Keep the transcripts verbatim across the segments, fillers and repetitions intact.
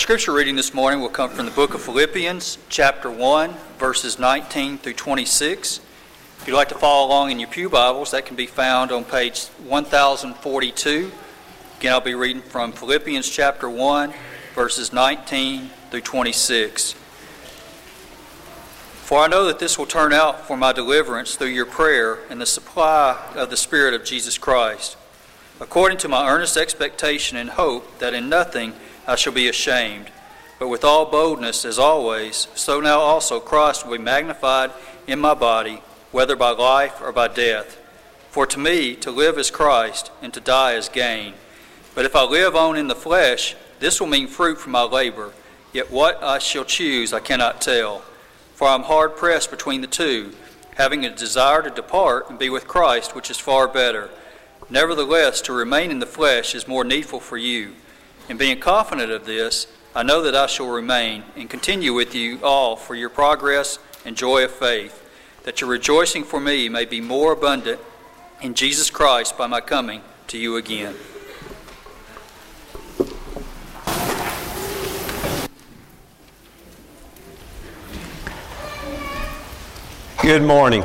scripture reading this morning will come from the book of Philippians, chapter one, verses nineteen through twenty-six. If you'd like to follow along in your pew Bibles, that can be found on page one thousand forty-two. Again, I'll be reading from Philippians chapter one, verses nineteen through twenty-six. For I know that this will turn out for my deliverance through your prayer and the supply of the Spirit of Jesus Christ, according to my earnest expectation and hope that in nothing I shall be ashamed, but with all boldness as always, so now also Christ will be magnified in my body, whether by life or by death. For to me, to live is Christ, and to die is gain. But if I live on in the flesh, this will mean fruit from my labor. Yet what I shall choose I cannot tell. For I am hard pressed between the two, having a desire to depart and be with Christ, which is far better. Nevertheless, to remain in the flesh is more needful for you. And being confident of this, I know that I shall remain and continue with you all for your progress and joy of faith, that your rejoicing for me may be more abundant in Jesus Christ by my coming to you again. Good morning.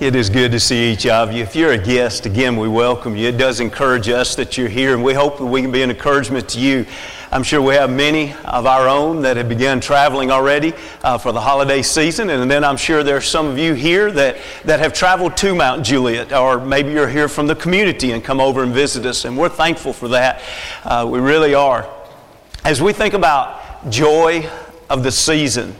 It is good to see each of you. If you're a guest, again, we welcome you. It does encourage us that you're here, and we hope that we can be an encouragement to you. I'm sure we have many of our own that have begun traveling already uh, for the holiday season, and then I'm sure there are some of you here that, that have traveled to Mount Juliet, or maybe you're here from the community and come over and visit us, and we're thankful for that. Uh, we really are. As we think about joy of the season,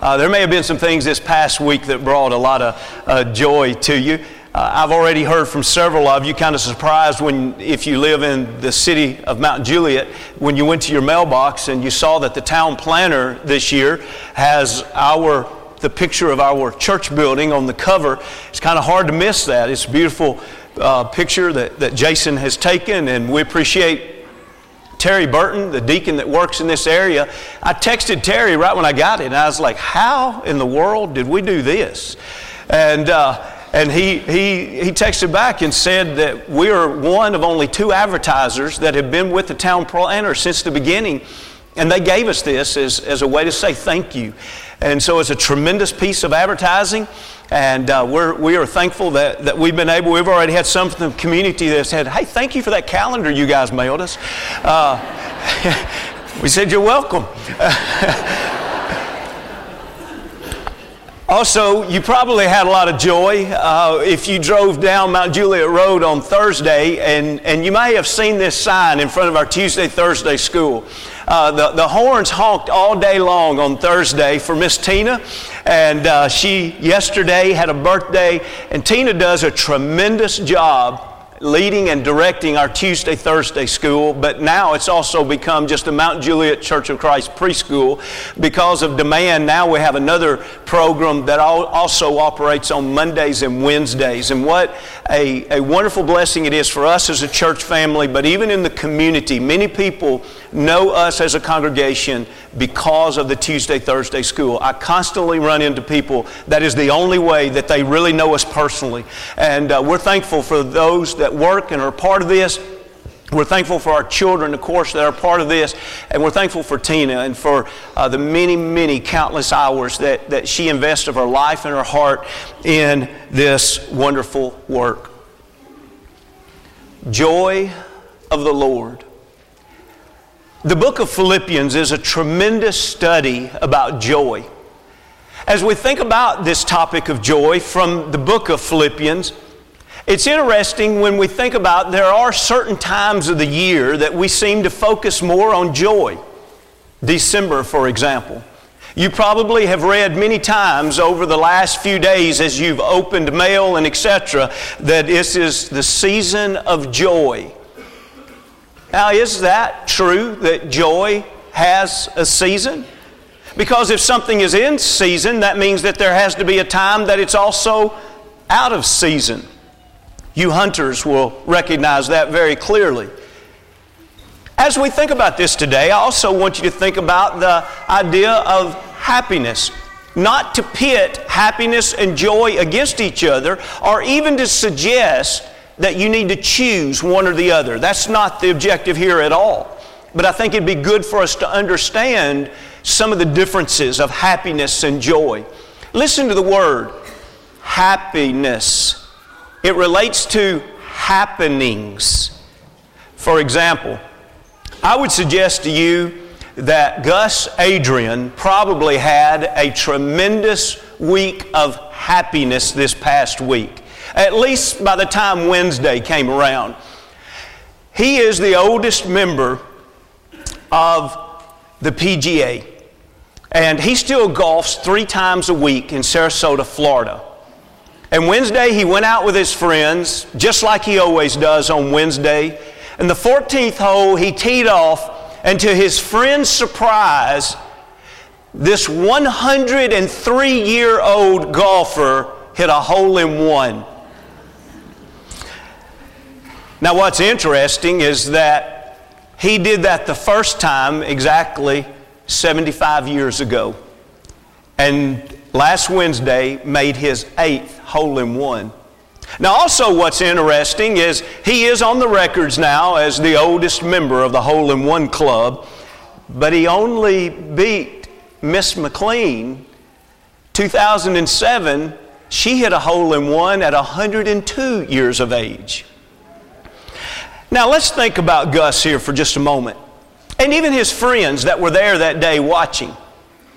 uh, there may have been some things this past week that brought a lot of uh, joy to you. Uh, I've already heard from several of you, kind of surprised when, if you live in the city of Mount Juliet, when you went to your mailbox and you saw that the town planner this year has our the picture of our church building on the cover. It's kind of hard to miss that. It's a beautiful uh, picture that, that Jason has taken, and we appreciate Terry Burton, the deacon that works in this area. I texted Terry right when I got it, and I was like, how in the world did we do this? And uh, and he, he, he texted back and said that we are one of only two advertisers that have been with the town planner since the beginning, and they gave us this as, as a way to say thank you. And so it's a tremendous piece of advertising, and uh, we're, we are thankful that, that we've been able, we've already had some from the community that said, hey, thank you for that calendar you guys mailed us. Uh, we said, you're welcome. Also, you probably had a lot of joy uh, if you drove down Mount Juliet Road on Thursday, and, and you may have seen this sign in front of our Tuesday-Thursday school. Uh, the, the horns honked all day long on Thursday for Miss Tina, and uh, she yesterday had a birthday, and Tina does a tremendous job leading and directing our Tuesday-Thursday school, but now it's also become just the Mount Juliet Church of Christ preschool. Because of demand, now we have another program that also operates on Mondays and Wednesdays. And what a, a wonderful blessing it is for us as a church family, but even in the community. Many people know us as a congregation because of the Tuesday-Thursday school. I constantly run into people. That is the only way that they really know us personally. And uh, we're thankful for those that work and are part of this. We're thankful for our children, of course, that are part of this. And we're thankful for Tina and for uh, the many, many countless hours that, that she invests of her life and her heart in this wonderful work. Joy of the Lord. The book of Philippians is a tremendous study about joy. As we think about this topic of joy from the book of Philippians, it's interesting when we think about there are certain times of the year that we seem to focus more on joy. December, for example. You probably have read many times over the last few days as you've opened mail and et cetera that this is the season of joy. Now, is that true that joy has a season? Because if something is in season, that means that there has to be a time that it's also out of season. You hunters will recognize that very clearly. As we think about this today, I also want you to think about the idea of happiness. Not to pit happiness and joy against each other, or even to suggest that you need to choose one or the other. That's not the objective here at all. But I think it'd be good for us to understand some of the differences of happiness and joy. Listen to the word, happiness. It relates to happenings. For example, I would suggest to you that Gus Adrian probably had a tremendous week of happiness this past week, at least by the time Wednesday came around. He is the oldest member of the P G A, and he still golfs three times a week in Sarasota, Florida. And Wednesday he went out with his friends, just like he always does on Wednesday. And the fourteenth hole he teed off, and to his friend's surprise, this one hundred three-year-old golfer hit a hole-in-one. Now what's interesting is that he did that the first time exactly seventy-five years ago. And last Wednesday made his eighth hole-in-one. Now also what's interesting is he is on the records now as the oldest member of the hole-in-one club, but he only beat Miss McLean. two thousand seven, she hit a hole-in-one at one hundred two years of age. Now let's think about Gus here for just a moment, and even his friends that were there that day watching.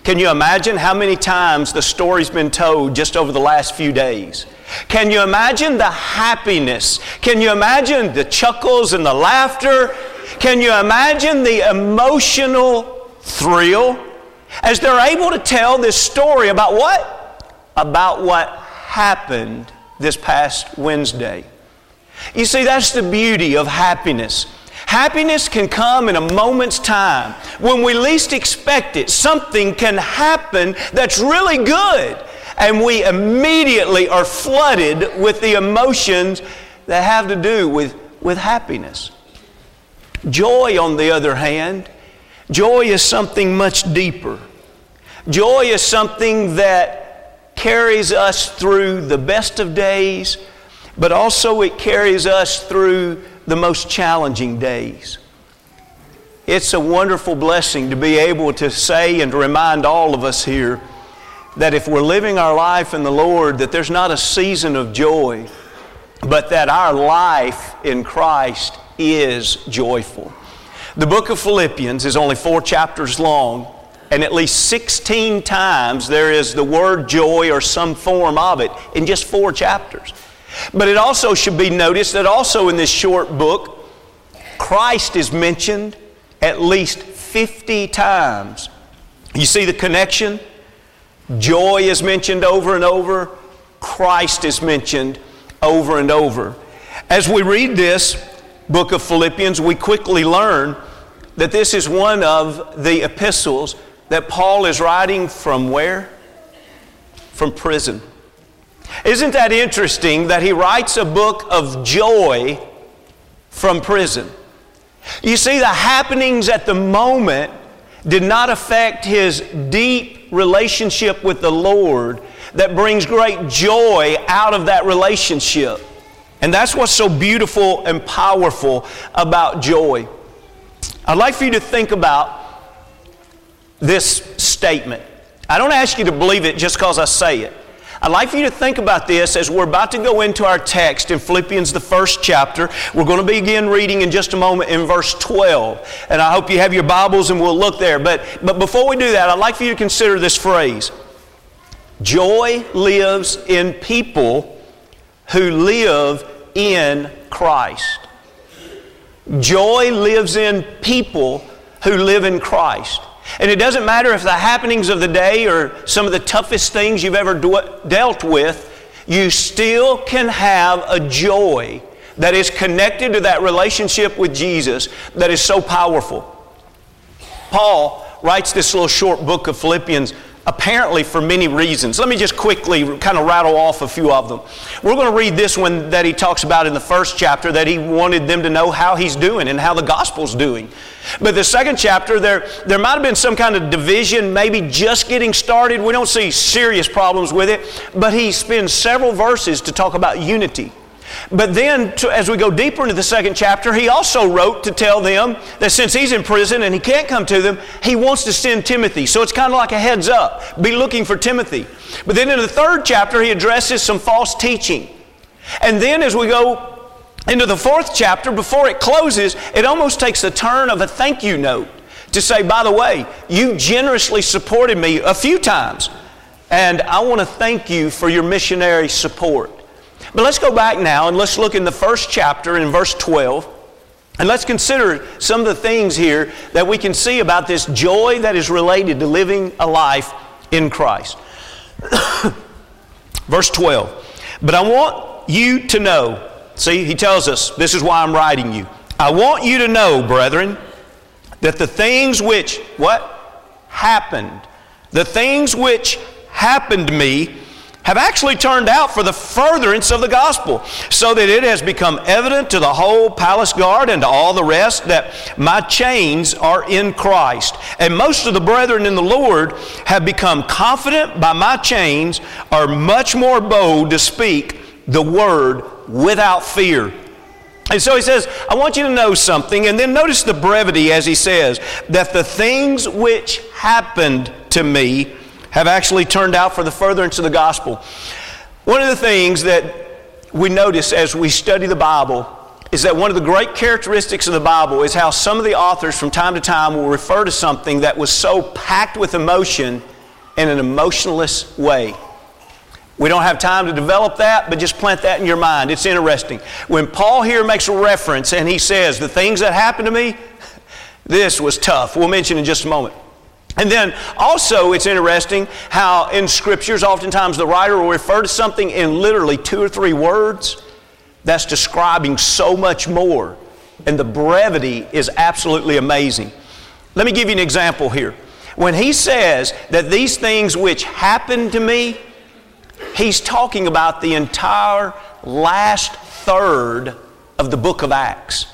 Can you imagine how many times the story's been told just over the last few days? Can you imagine the happiness? Can you imagine the chuckles and the laughter? Can you imagine the emotional thrill as they're able to tell this story about what? About what happened this past Wednesday. You see, that's the beauty of happiness. Happiness can come in a moment's time. When we least expect it, something can happen that's really good, and we immediately are flooded with the emotions that have to do with, with happiness. Joy, on the other hand, joy is something much deeper. Joy is something that carries us through the best of days, but also it carries us through the most challenging days. It's a wonderful blessing to be able to say and to remind all of us here that if we're living our life in the Lord, that there's not a season of joy, but that our life in Christ is joyful. The book of Philippians is only four chapters long, and at least sixteen times there is the word joy or some form of it in just four chapters. But it also should be noticed that also in this short book, Christ is mentioned at least fifty times. You see the connection? Joy is mentioned over and over. Christ is mentioned over and over. As we read this book of Philippians, we quickly learn that this is one of the epistles that Paul is writing from where? From prison. Isn't that interesting that he writes a book of joy from prison? You see, the happenings at the moment did not affect his deep relationship with the Lord that brings great joy out of that relationship. And that's what's so beautiful and powerful about joy. I'd like for you to think about this statement. I don't ask you to believe it just because I say it. I'd like for you to think about this as we're about to go into our text in Philippians, the first chapter. We're going to begin reading in just a moment in verse twelve. And I hope you have your Bibles and we'll look there. But, but before we do that, I'd like for you to consider this phrase. Joy lives in people who live in Christ. Joy lives in people who live in Christ. And it doesn't matter if the happenings of the day or some of the toughest things you've ever dealt with, you still can have a joy that is connected to that relationship with Jesus that is so powerful. Paul writes this little short book of Philippians apparently for many reasons. Let me just quickly kind of rattle off a few of them. We're going to read this one that he talks about in the first chapter, that he wanted them to know how he's doing and how the gospel's doing. But the second chapter, there, there might have been some kind of division, maybe just getting started. We don't see serious problems with it, but he spends several verses to talk about unity. But then, as we go deeper into the second chapter, he also wrote to tell them that since he's in prison and he can't come to them, he wants to send Timothy. So it's kind of like a heads up. Be looking for Timothy. But then in the third chapter, he addresses some false teaching. And then as we go into the fourth chapter, before it closes, it almost takes the turn of a thank you note to say, by the way, you generously supported me a few times, and I want to thank you for your missionary support. But let's go back now and let's look in the first chapter in verse twelve, and let's consider some of the things here that we can see about this joy that is related to living a life in Christ. Verse twelve, but I want you to know, see, he tells us, this is why I'm writing you. I want you to know, brethren, that the things which, what? Happened. The things which happened to me have actually turned out for the furtherance of the gospel, so that it has become evident to the whole palace guard and to all the rest that my chains are in Christ. And most of the brethren in the Lord have become confident by my chains, are much more bold to speak the word without fear. And so he says, I want you to know something. And then notice the brevity as he says, that the things which happened to me have actually turned out for the furtherance of the gospel. One of the things that we notice as we study the Bible is that one of the great characteristics of the Bible is how some of the authors from time to time will refer to something that was so packed with emotion in an emotionless way. We don't have time to develop that, but just plant that in your mind. It's interesting. When Paul here makes a reference and he says, the things that happened to me, this was tough. We'll mention in just a moment. And then also it's interesting how in Scriptures oftentimes the writer will refer to something in literally two or three words that's describing so much more. And the brevity is absolutely amazing. Let me give you an example here. When he says that these things which happened to me, he's talking about the entire last third of the book of Acts.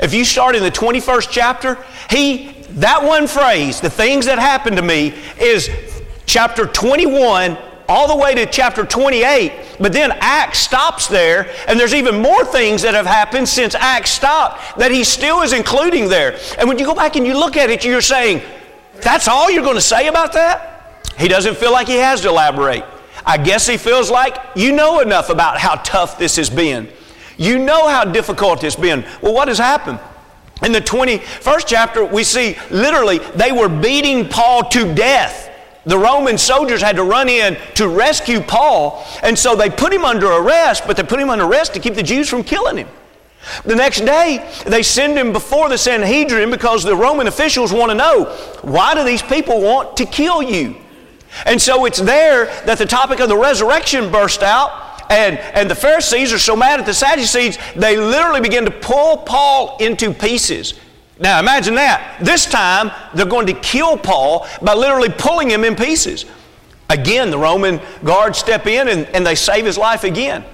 If you start in the twenty-first chapter, he, that one phrase, the things that happened to me, is chapter twenty-one all the way to chapter twenty-eight, but then Acts stops there, and there's even more things that have happened since Acts stopped that he still is including there. And when you go back and you look at it, you're saying, that's all you're going to say about that? He doesn't feel like he has to elaborate. I guess he feels like you know enough about how tough this has been. You know how difficult it's been. Well, what has happened? In the twenty-first chapter, we see literally they were beating Paul to death. The Roman soldiers had to run in to rescue Paul, and so they put him under arrest, but they put him under arrest to keep the Jews from killing him. The next day, they send him before the Sanhedrin because the Roman officials want to know, why do these people want to kill you? And so it's there that the topic of the resurrection burst out. And, and the Pharisees are so mad at the Sadducees, they literally begin to pull Paul into pieces. Now imagine that. This time, they're going to kill Paul by literally pulling him in pieces. Again, the Roman guards step in and, and they save his life again.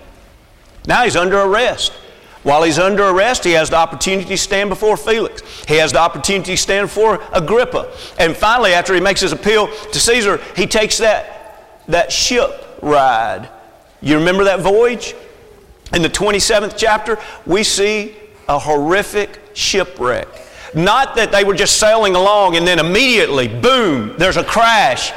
Now he's under arrest. While he's under arrest, he has the opportunity to stand before Felix. He has the opportunity to stand before Agrippa. And finally, after he makes his appeal to Caesar, he takes that, that ship ride. You remember that voyage? In the twenty-seventh chapter, we see a horrific shipwreck. Not that they were just sailing along and then immediately, boom, there's a crash.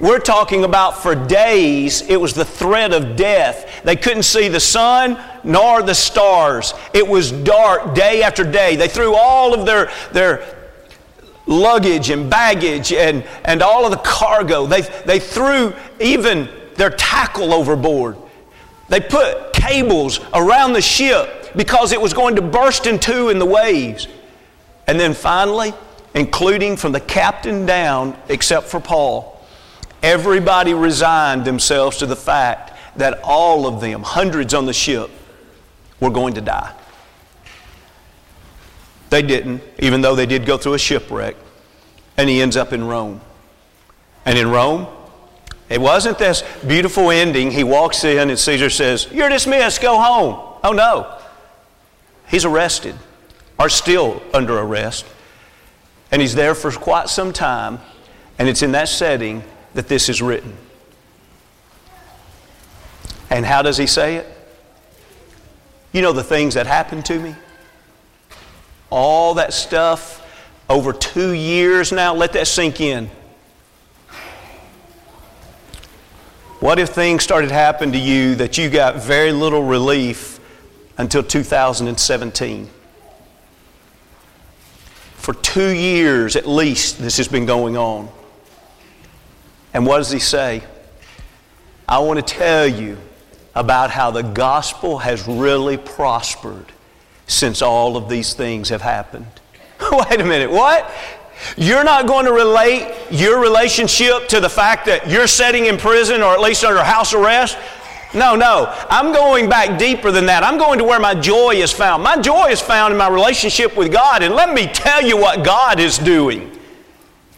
We're talking about for days, it was the threat of death. They couldn't see the sun nor the stars. It was dark day after day. They threw all of their, their luggage and baggage and, and all of the cargo. They, they threw even their tackle overboard. They put cables around the ship because it was going to burst in two in the waves. And then finally, including from the captain down, except for Paul, everybody resigned themselves to the fact that all of them, hundreds on the ship, were going to die. They didn't, even though they did go through a shipwreck. And he ends up in Rome. And in Rome, it wasn't this beautiful ending. He walks in and Caesar says, you're dismissed, go home. Oh no. He's arrested, or still under arrest. And he's there for quite some time. And it's in that setting that this is written. And how does he say it? You know the things that happened to me? All that stuff over two years now, let that sink in. What if things started happening to you that you got very little relief until two thousand seventeen? For two years at least, this has been going on. And what does he say? I want to tell you about how the gospel has really prospered since all of these things have happened. Wait a minute, what? You're not going to relate your relationship to the fact that you're sitting in prison or at least under house arrest? No, no. I'm going back deeper than that. I'm going to where my joy is found. My joy is found in my relationship with God. And let me tell you what God is doing.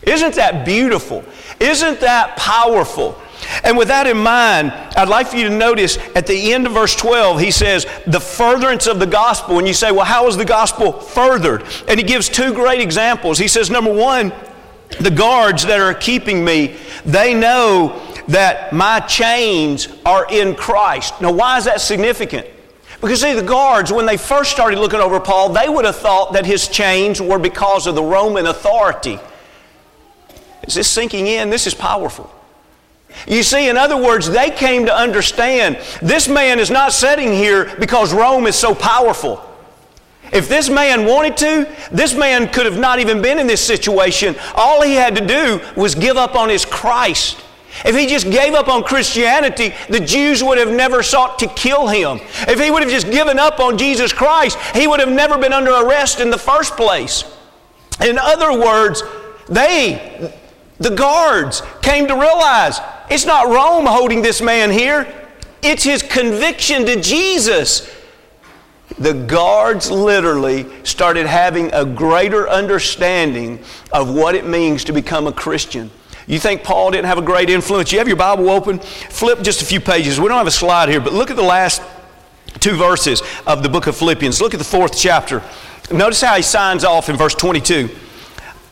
Isn't that beautiful? Isn't that powerful? And with that in mind, I'd like for you to notice at the end of verse twelve, he says, the furtherance of the gospel. And you say, well, how is the gospel furthered? And he gives two great examples. He says, number one, the guards that are keeping me, they know that my chains are in Christ. Now, why is that significant? Because, see, the guards, when they first started looking over Paul, they would have thought that his chains were because of the Roman authority. Is this sinking in? This is powerful. You see, in other words, they came to understand this man is not sitting here because Rome is so powerful. If this man wanted to, this man could have not even been in this situation. All he had to do was give up on his Christ. If he just gave up on Christianity, the Jews would have never sought to kill him. If he would have just given up on Jesus Christ, he would have never been under arrest in the first place. In other words, they, the guards, came to realize it's not Rome holding this man here. It's his conviction to Jesus. The guards literally started having a greater understanding of what it means to become a Christian. You think Paul didn't have a great influence? You have your Bible open? Flip just a few pages. We don't have a slide here, but look at the last two verses of the book of Philippians. Look at the fourth chapter. Notice how he signs off in verse twenty-two.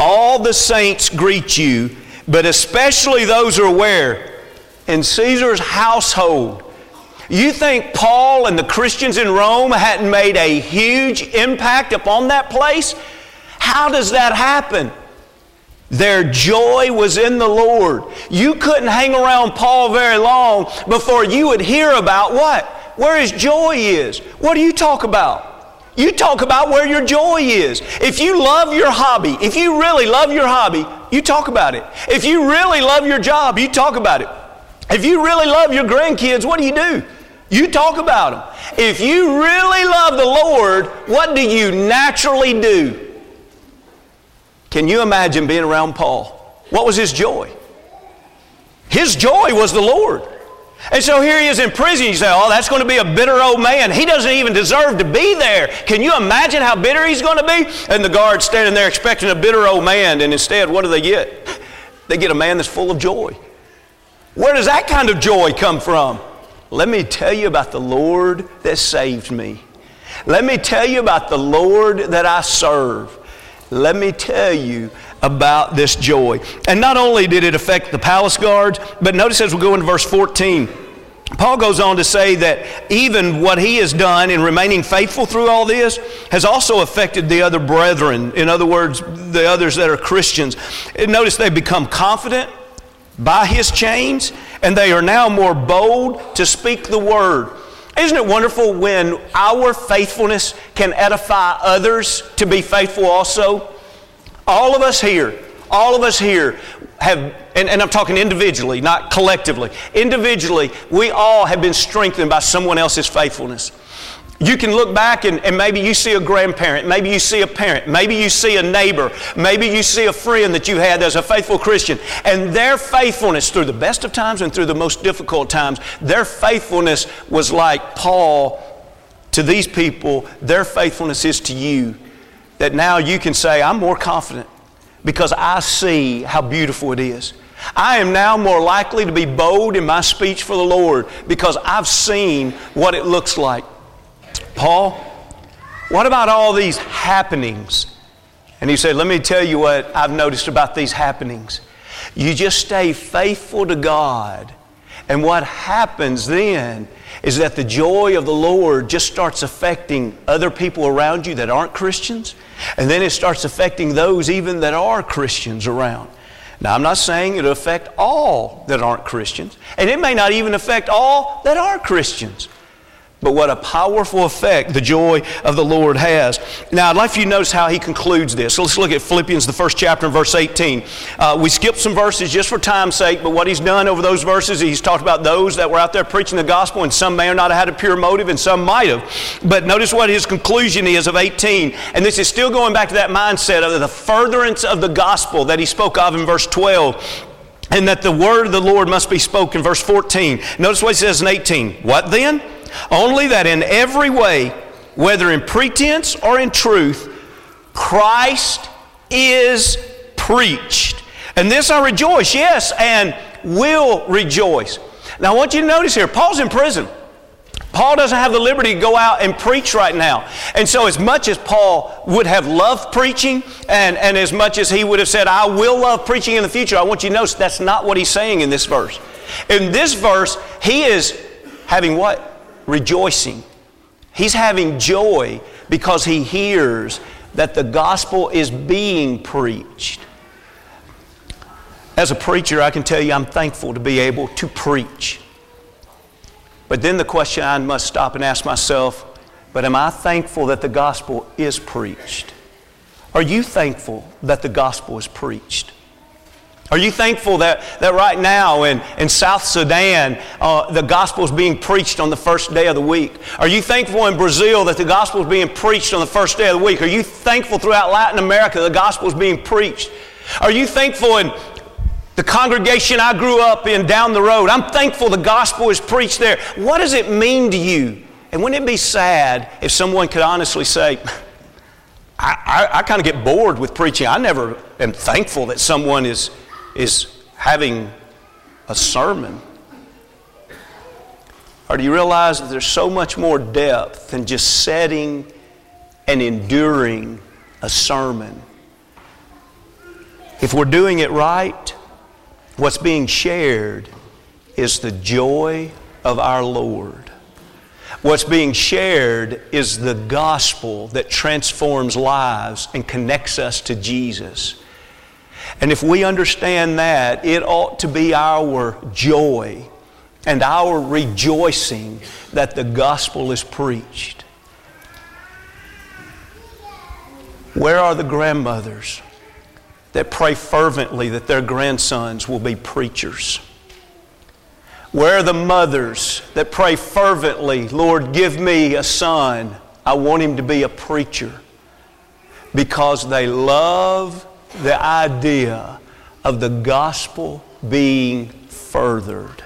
All the saints greet you, but especially those who are where? In Caesar's household. You think Paul and the Christians in Rome hadn't made a huge impact upon that place? How does that happen? Their joy was in the Lord. You couldn't hang around Paul very long before you would hear about what? Where his joy is. What do you talk about? You talk about where your joy is. If you love your hobby, if you really love your hobby, you talk about it. If you really love your job, you talk about it. If you really love your grandkids, what do you do? You talk about them. If you really love the Lord, what do you naturally do? Can you imagine being around Paul? What was his joy? His joy was the Lord. And so here he is in prison. You say, oh, that's going to be a bitter old man. He doesn't even deserve to be there. Can you imagine how bitter he's going to be? And the guard's standing there expecting a bitter old man. And instead, what do they get? They get a man that's full of joy. Where does that kind of joy come from? Let me tell you about the Lord that saved me. Let me tell you about the Lord that I serve. Let me tell you about this joy. And not only did it affect the palace guards, but notice as we go into verse fourteen, Paul goes on to say that even what he has done in remaining faithful through all this has also affected the other brethren. In other words, the others that are Christians. And notice they become confident by his chains, and they are now more bold to speak the word. Isn't it wonderful when our faithfulness can edify others to be faithful also? All of us here, all of us here have, and, and I'm talking individually, not collectively. Individually, we all have been strengthened by someone else's faithfulness. You can look back and, and maybe you see a grandparent, maybe you see a parent, maybe you see a neighbor, maybe you see a friend that you had that's a faithful Christian, and their faithfulness through the best of times and through the most difficult times, their faithfulness was like Paul to these people, their faithfulness is to you. That now you can say, I'm more confident because I see how beautiful it is. I am now more likely to be bold in my speech for the Lord because I've seen what it looks like. Paul, what about all these happenings? And he said, let me tell you what I've noticed about these happenings. You just stay faithful to God, And what happens then is that the joy of the Lord just starts affecting other people around you that aren't Christians. And then it starts affecting those even that are Christians around. Now, I'm not saying it'll affect all that aren't Christians. And it may not even affect all that are Christians. But what a powerful effect the joy of the Lord has. Now, I'd like for you to notice how he concludes this. So let's look at Philippians, the first chapter, and verse eighteen. Uh, we skipped some verses just for time's sake, but what he's done over those verses, he's talked about those that were out there preaching the gospel, and some may or not have had a pure motive, and some might have. But notice what his conclusion is of eighteen. And this is still going back to that mindset of the furtherance of the gospel that he spoke of in verse twelve. And that the word of the Lord must be spoken, verse fourteen. Notice what he says in eighteen. What then? Only that in every way, whether in pretense or in truth, Christ is preached. And this I rejoice, yes, and will rejoice. Now I want you to notice here, Paul's in prison. Paul doesn't have the liberty to go out and preach right now. And so as much as Paul would have loved preaching, and, and as much as he would have said, I will love preaching in the future, I want you to notice that's not what he's saying in this verse. In this verse, he is having what? Rejoicing. He's having joy because he hears that the gospel is being preached. As a preacher, I can tell you I'm thankful to be able to preach. But then the question I must stop and ask myself, but am I thankful that the gospel is preached? Are you thankful that the gospel is preached? Are you thankful that, that right now in, in South Sudan, uh, the gospel is being preached on the first day of the week? Are you thankful in Brazil that the gospel is being preached on the first day of the week? Are you thankful throughout Latin America the gospel is being preached? Are you thankful in the congregation I grew up in down the road? I'm thankful the gospel is preached there. What does it mean to you? And wouldn't it be sad if someone could honestly say, I, I, I kind of get bored with preaching. I never am thankful that someone is... is having a sermon? Or do you realize that there's so much more depth than just setting and enduring a sermon? If we're doing it right, what's being shared is the joy of our Lord. What's being shared is the gospel that transforms lives and connects us to Jesus. And if we understand that, it ought to be our joy and our rejoicing that the gospel is preached. Where are the grandmothers that pray fervently that their grandsons will be preachers? Where are the mothers that pray fervently, Lord, give me a son. I want him to be a preacher. Because they love the idea of the gospel being furthered.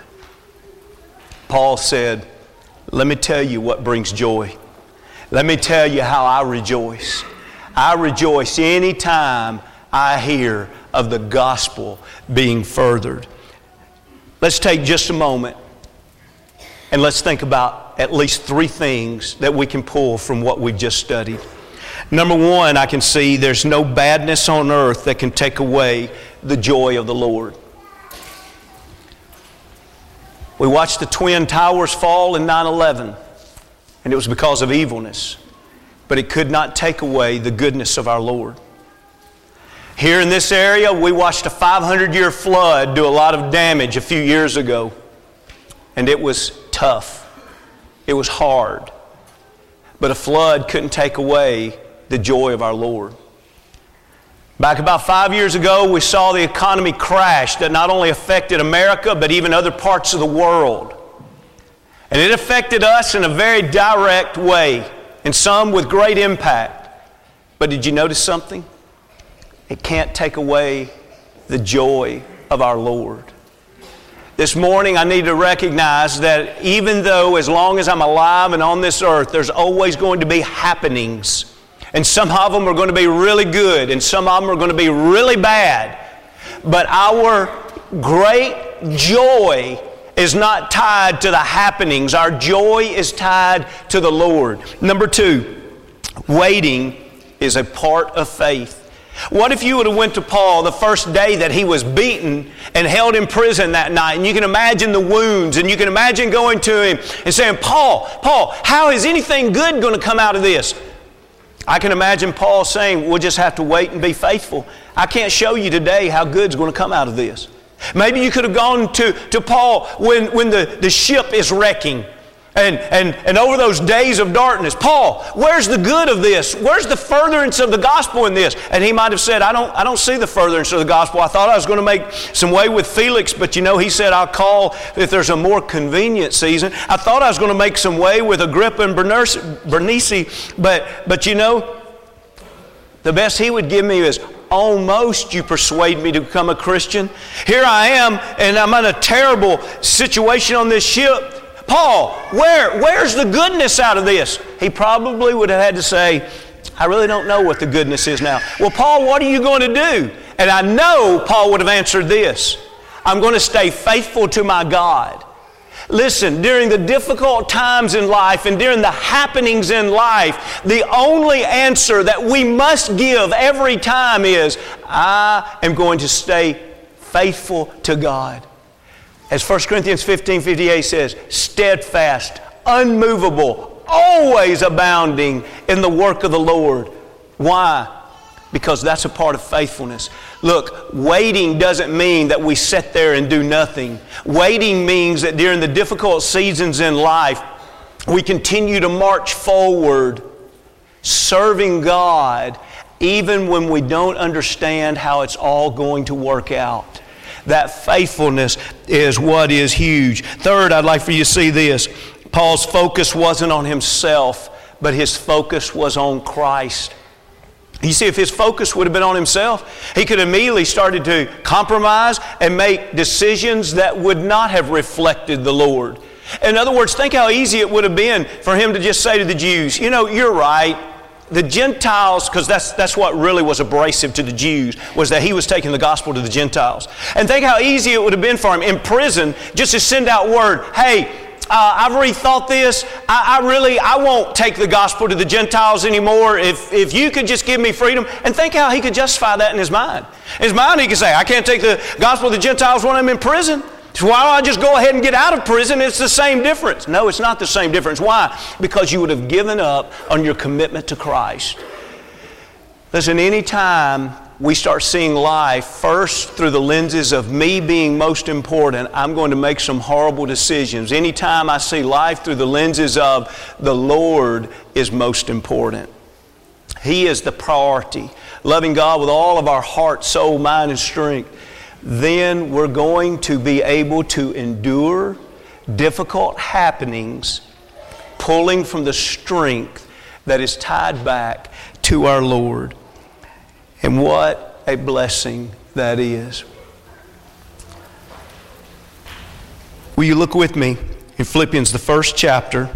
Paul said, let me tell you what brings joy. Let me tell you how I rejoice. I rejoice any time I hear of the gospel being furthered. Let's take just a moment and let's think about at least three things that we can pull from what we've just studied. Number one, I can see there's no badness on earth that can take away the joy of the Lord. We watched the Twin Towers fall in nine eleven, and it was because of evilness. But it could not take away the goodness of our Lord. Here in this area, we watched a five hundred year flood do a lot of damage a few years ago. And it was tough. It was hard. But a flood couldn't take away the joy of our Lord. Back about five years ago, we saw the economy crash that not only affected America, but even other parts of the world. And it affected us in a very direct way, and some with great impact. But did you notice something? It can't take away the joy of our Lord. This morning I need to recognize that even though as long as I'm alive and on this earth, there's always going to be happenings. And some of them are going to be really good and some of them are going to be really bad. But our great joy is not tied to the happenings. Our joy is tied to the Lord. Number two, waiting is a part of faith. What if you would have went to Paul the first day that he was beaten and held in prison that night? And you can imagine the wounds, and you can imagine going to him and saying, Paul, Paul, how is anything good going to come out of this? I can imagine Paul saying, we'll just have to wait and be faithful. I can't show you today how good's going to come out of this. Maybe you could have gone to, to Paul when, when the, the ship is wrecking. And, and, and over those days of darkness, Paul, where's the good of this? Where's the furtherance of the gospel in this? And he might have said, I don't, I don't see the furtherance of the gospel. I thought I was going to make some way with Felix, but you know, he said, I'll call if there's a more convenient season. I thought I was going to make some way with Agrippa and Bernice, Bernice but, but you know, the best he would give me is, almost you persuade me to become a Christian. Here I am, and I'm in a terrible situation on this ship. Paul, where, where's the goodness out of this? He probably would have had to say, I really don't know what the goodness is now. Well, Paul, what are you going to do? And I know Paul would have answered this. I'm going to stay faithful to my God. Listen, during the difficult times in life and during the happenings in life, the only answer that we must give every time is, I am going to stay faithful to God. As First Corinthians fifteen fifty-eight says, steadfast, unmovable, always abounding in the work of the Lord. Why? Because that's a part of faithfulness. Look, waiting doesn't mean that we sit there and do nothing. Waiting means that during the difficult seasons in life, we continue to march forward, serving God, even when we don't understand how it's all going to work out. That faithfulness is what is huge. Third, I'd like for you to see this. Paul's focus wasn't on himself, but his focus was on Christ. You see, if his focus would have been on himself, he could have immediately started to compromise and make decisions that would not have reflected the Lord. In other words, think how easy it would have been for him to just say to the Jews, you know, you're right. The Gentiles, because that's, that's what really was abrasive to the Jews, was that he was taking the gospel to the Gentiles. And think how easy it would have been for him in prison just to send out word, hey, uh, I've rethought this. I, I really, I won't take the gospel to the Gentiles anymore. If, if you could just give me freedom. And think how he could justify that in his mind. In his mind, he could say, I can't take the gospel to the Gentiles when I'm in prison. So why don't I just go ahead and get out of prison? It's the same difference. No, it's not the same difference. Why? Because you would have given up on your commitment to Christ. Listen, anytime we start seeing life first through the lenses of me being most important, I'm going to make some horrible decisions. Anytime I see life through the lenses of the Lord is most important. He is the priority. Loving God with all of our heart, soul, mind, and strength. Then we're going to be able to endure difficult happenings, pulling from the strength that is tied back to our Lord. And what a blessing that is. Will you look with me in Philippians, the first chapter,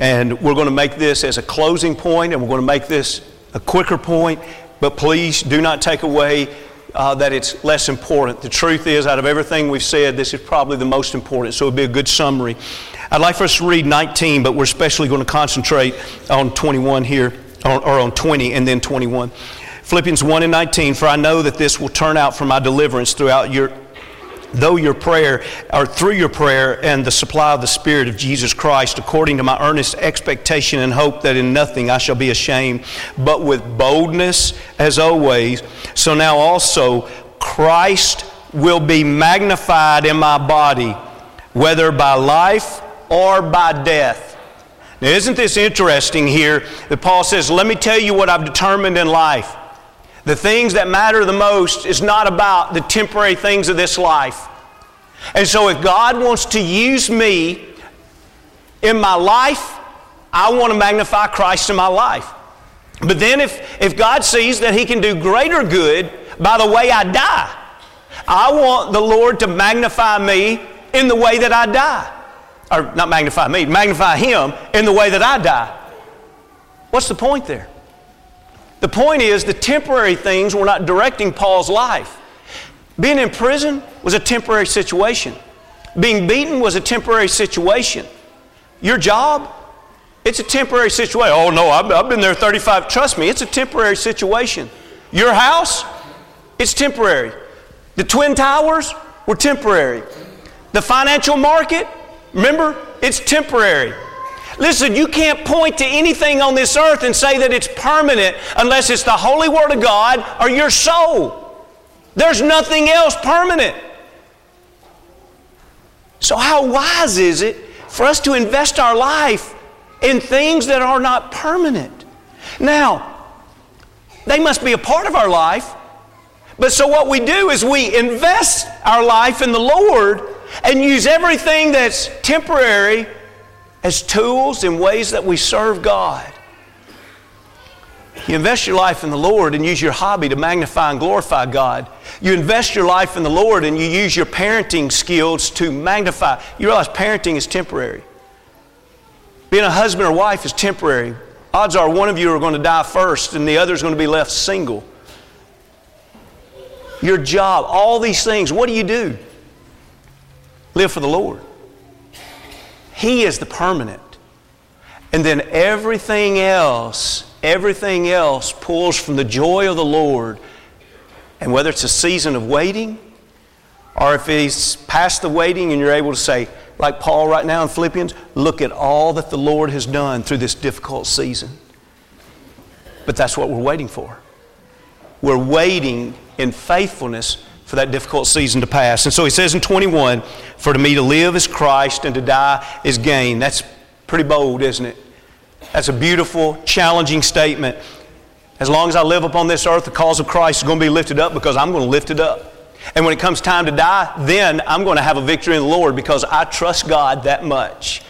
and we're going to make this as a closing point, and we're going to make this a quicker point, but please do not take away Uh, that it's less important. The truth is, out of everything we've said, this is probably the most important, so it would be a good summary. I'd like for us to read nineteen, but we're especially going to concentrate on twenty-one here, or, or on twenty and then twenty-one. Philippians one and nineteen, for I know that this will turn out for my deliverance throughout your, though your prayer, or through your prayer and the supply of the Spirit of Jesus Christ, according to my earnest expectation and hope that in nothing I shall be ashamed, but with boldness as always. So now also Christ will be magnified in my body, whether by life or by death. Now isn't this interesting here that Paul says, let me tell you what I've determined in life. The things that matter the most is not about the temporary things of this life. And so if God wants to use me in my life, I want to magnify Christ in my life. But then if, if God sees that He can do greater good by the way I die, I want the Lord to magnify me in the way that I die. Or not magnify me, magnify Him in the way that I die. What's the point there? The point is, the temporary things were not directing Paul's life. Being in prison was a temporary situation. Being beaten was a temporary situation. Your job, it's a temporary situation. Oh, no, I've, I've been there thirty-five. Trust me, it's a temporary situation. Your house, it's temporary. The Twin Towers were temporary. The financial market, remember, it's temporary. Listen, you can't point to anything on this earth and say that it's permanent unless it's the holy word of God or your soul. There's nothing else permanent. So how wise is it for us to invest our life in things that are not permanent? Now, they must be a part of our life. But so what we do is we invest our life in the Lord and use everything that's temporary as tools in ways that we serve God. You invest your life in the Lord and use your hobby to magnify and glorify God. You invest your life in the Lord and you use your parenting skills to magnify. You realize parenting is temporary. Being a husband or wife is temporary. Odds are one of you are going to die first and the other is going to be left single. Your job, all these things, what do you do? Live for the Lord. He is the permanent. And then everything else, everything else pulls from the joy of the Lord. And whether it's a season of waiting, or if it's past the waiting and you're able to say, like Paul right now in Philippians, look at all that the Lord has done through this difficult season. But that's what we're waiting for. We're waiting in faithfulness for that difficult season to pass. And so he says in twenty-one, for to me to live is Christ and to die is gain. That's pretty bold, isn't it? That's a beautiful, challenging statement. As long as I live upon this earth, the cause of Christ is going to be lifted up because I'm going to lift it up. And when it comes time to die, then I'm going to have a victory in the Lord because I trust God that much.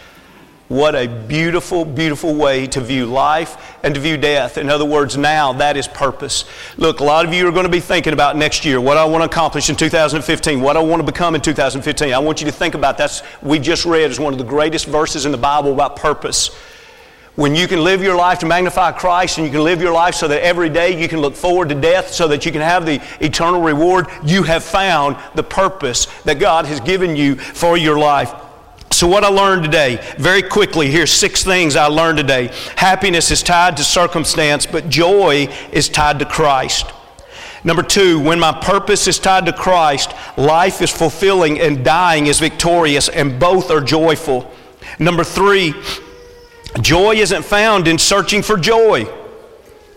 What a beautiful, beautiful way to view life and to view death. In other words, now that is purpose. Look, a lot of you are going to be thinking about next year, what I want to accomplish in two thousand fifteen, what I want to become in two thousand fifteen. I want you to think about that. We just read is one of the greatest verses in the Bible about purpose. When you can live your life to magnify Christ and you can live your life so that every day you can look forward to death so that you can have the eternal reward, you have found the purpose that God has given you for your life. So what I learned today, very quickly, here's six things I learned today. Happiness is tied to circumstance, but joy is tied to Christ. Number two, when my purpose is tied to Christ, life is fulfilling and dying is victorious, and both are joyful. Number three, joy isn't found in searching for joy.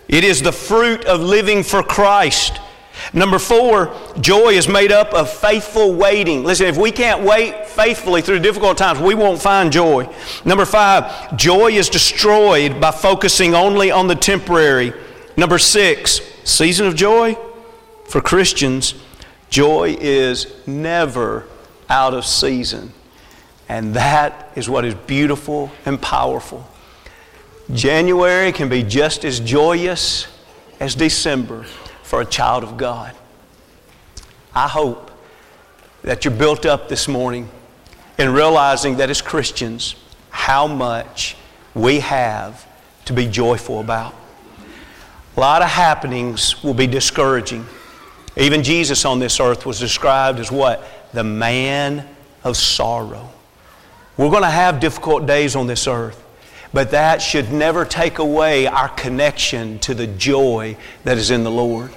It is the fruit of living for Christ. Number four, joy is made up of faithful waiting. Listen, if we can't wait faithfully through difficult times, we won't find joy. Number five, joy is destroyed by focusing only on the temporary. Number six, season of joy? For Christians, joy is never out of season. And that is what is beautiful and powerful. January can be just as joyous as December. For a child of God. I hope that you're built up this morning in realizing that as Christians, how much we have to be joyful about. A lot of happenings will be discouraging. Even Jesus on this earth was described as what? The man of sorrow. We're going to have difficult days on this earth. But that should never take away our connection to the joy that is in the Lord.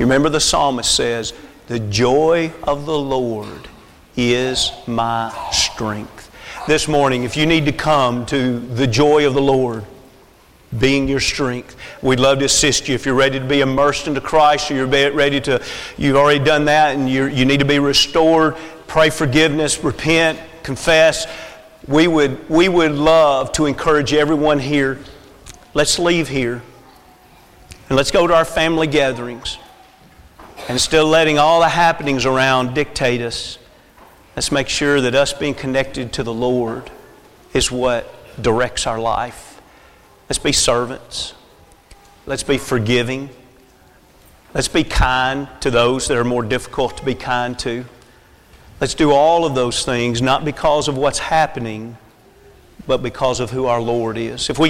You remember the psalmist says, the joy of the Lord is my strength. This morning, if you need to come to the joy of the Lord being your strength, we'd love to assist you. If you're ready to be immersed into Christ, or you're ready to, you've already done that and you're, you need to be restored, pray forgiveness, repent, confess. We would, we would love to encourage everyone here. Let's leave here and let's go to our family gatherings. And instead of letting all the happenings around dictate us, let's make sure that us being connected to the Lord is what directs our life. Let's be servants. Let's be forgiving. Let's be kind to those that are more difficult to be kind to. Let's do all of those things, not because of what's happening, but because of who our Lord is. If we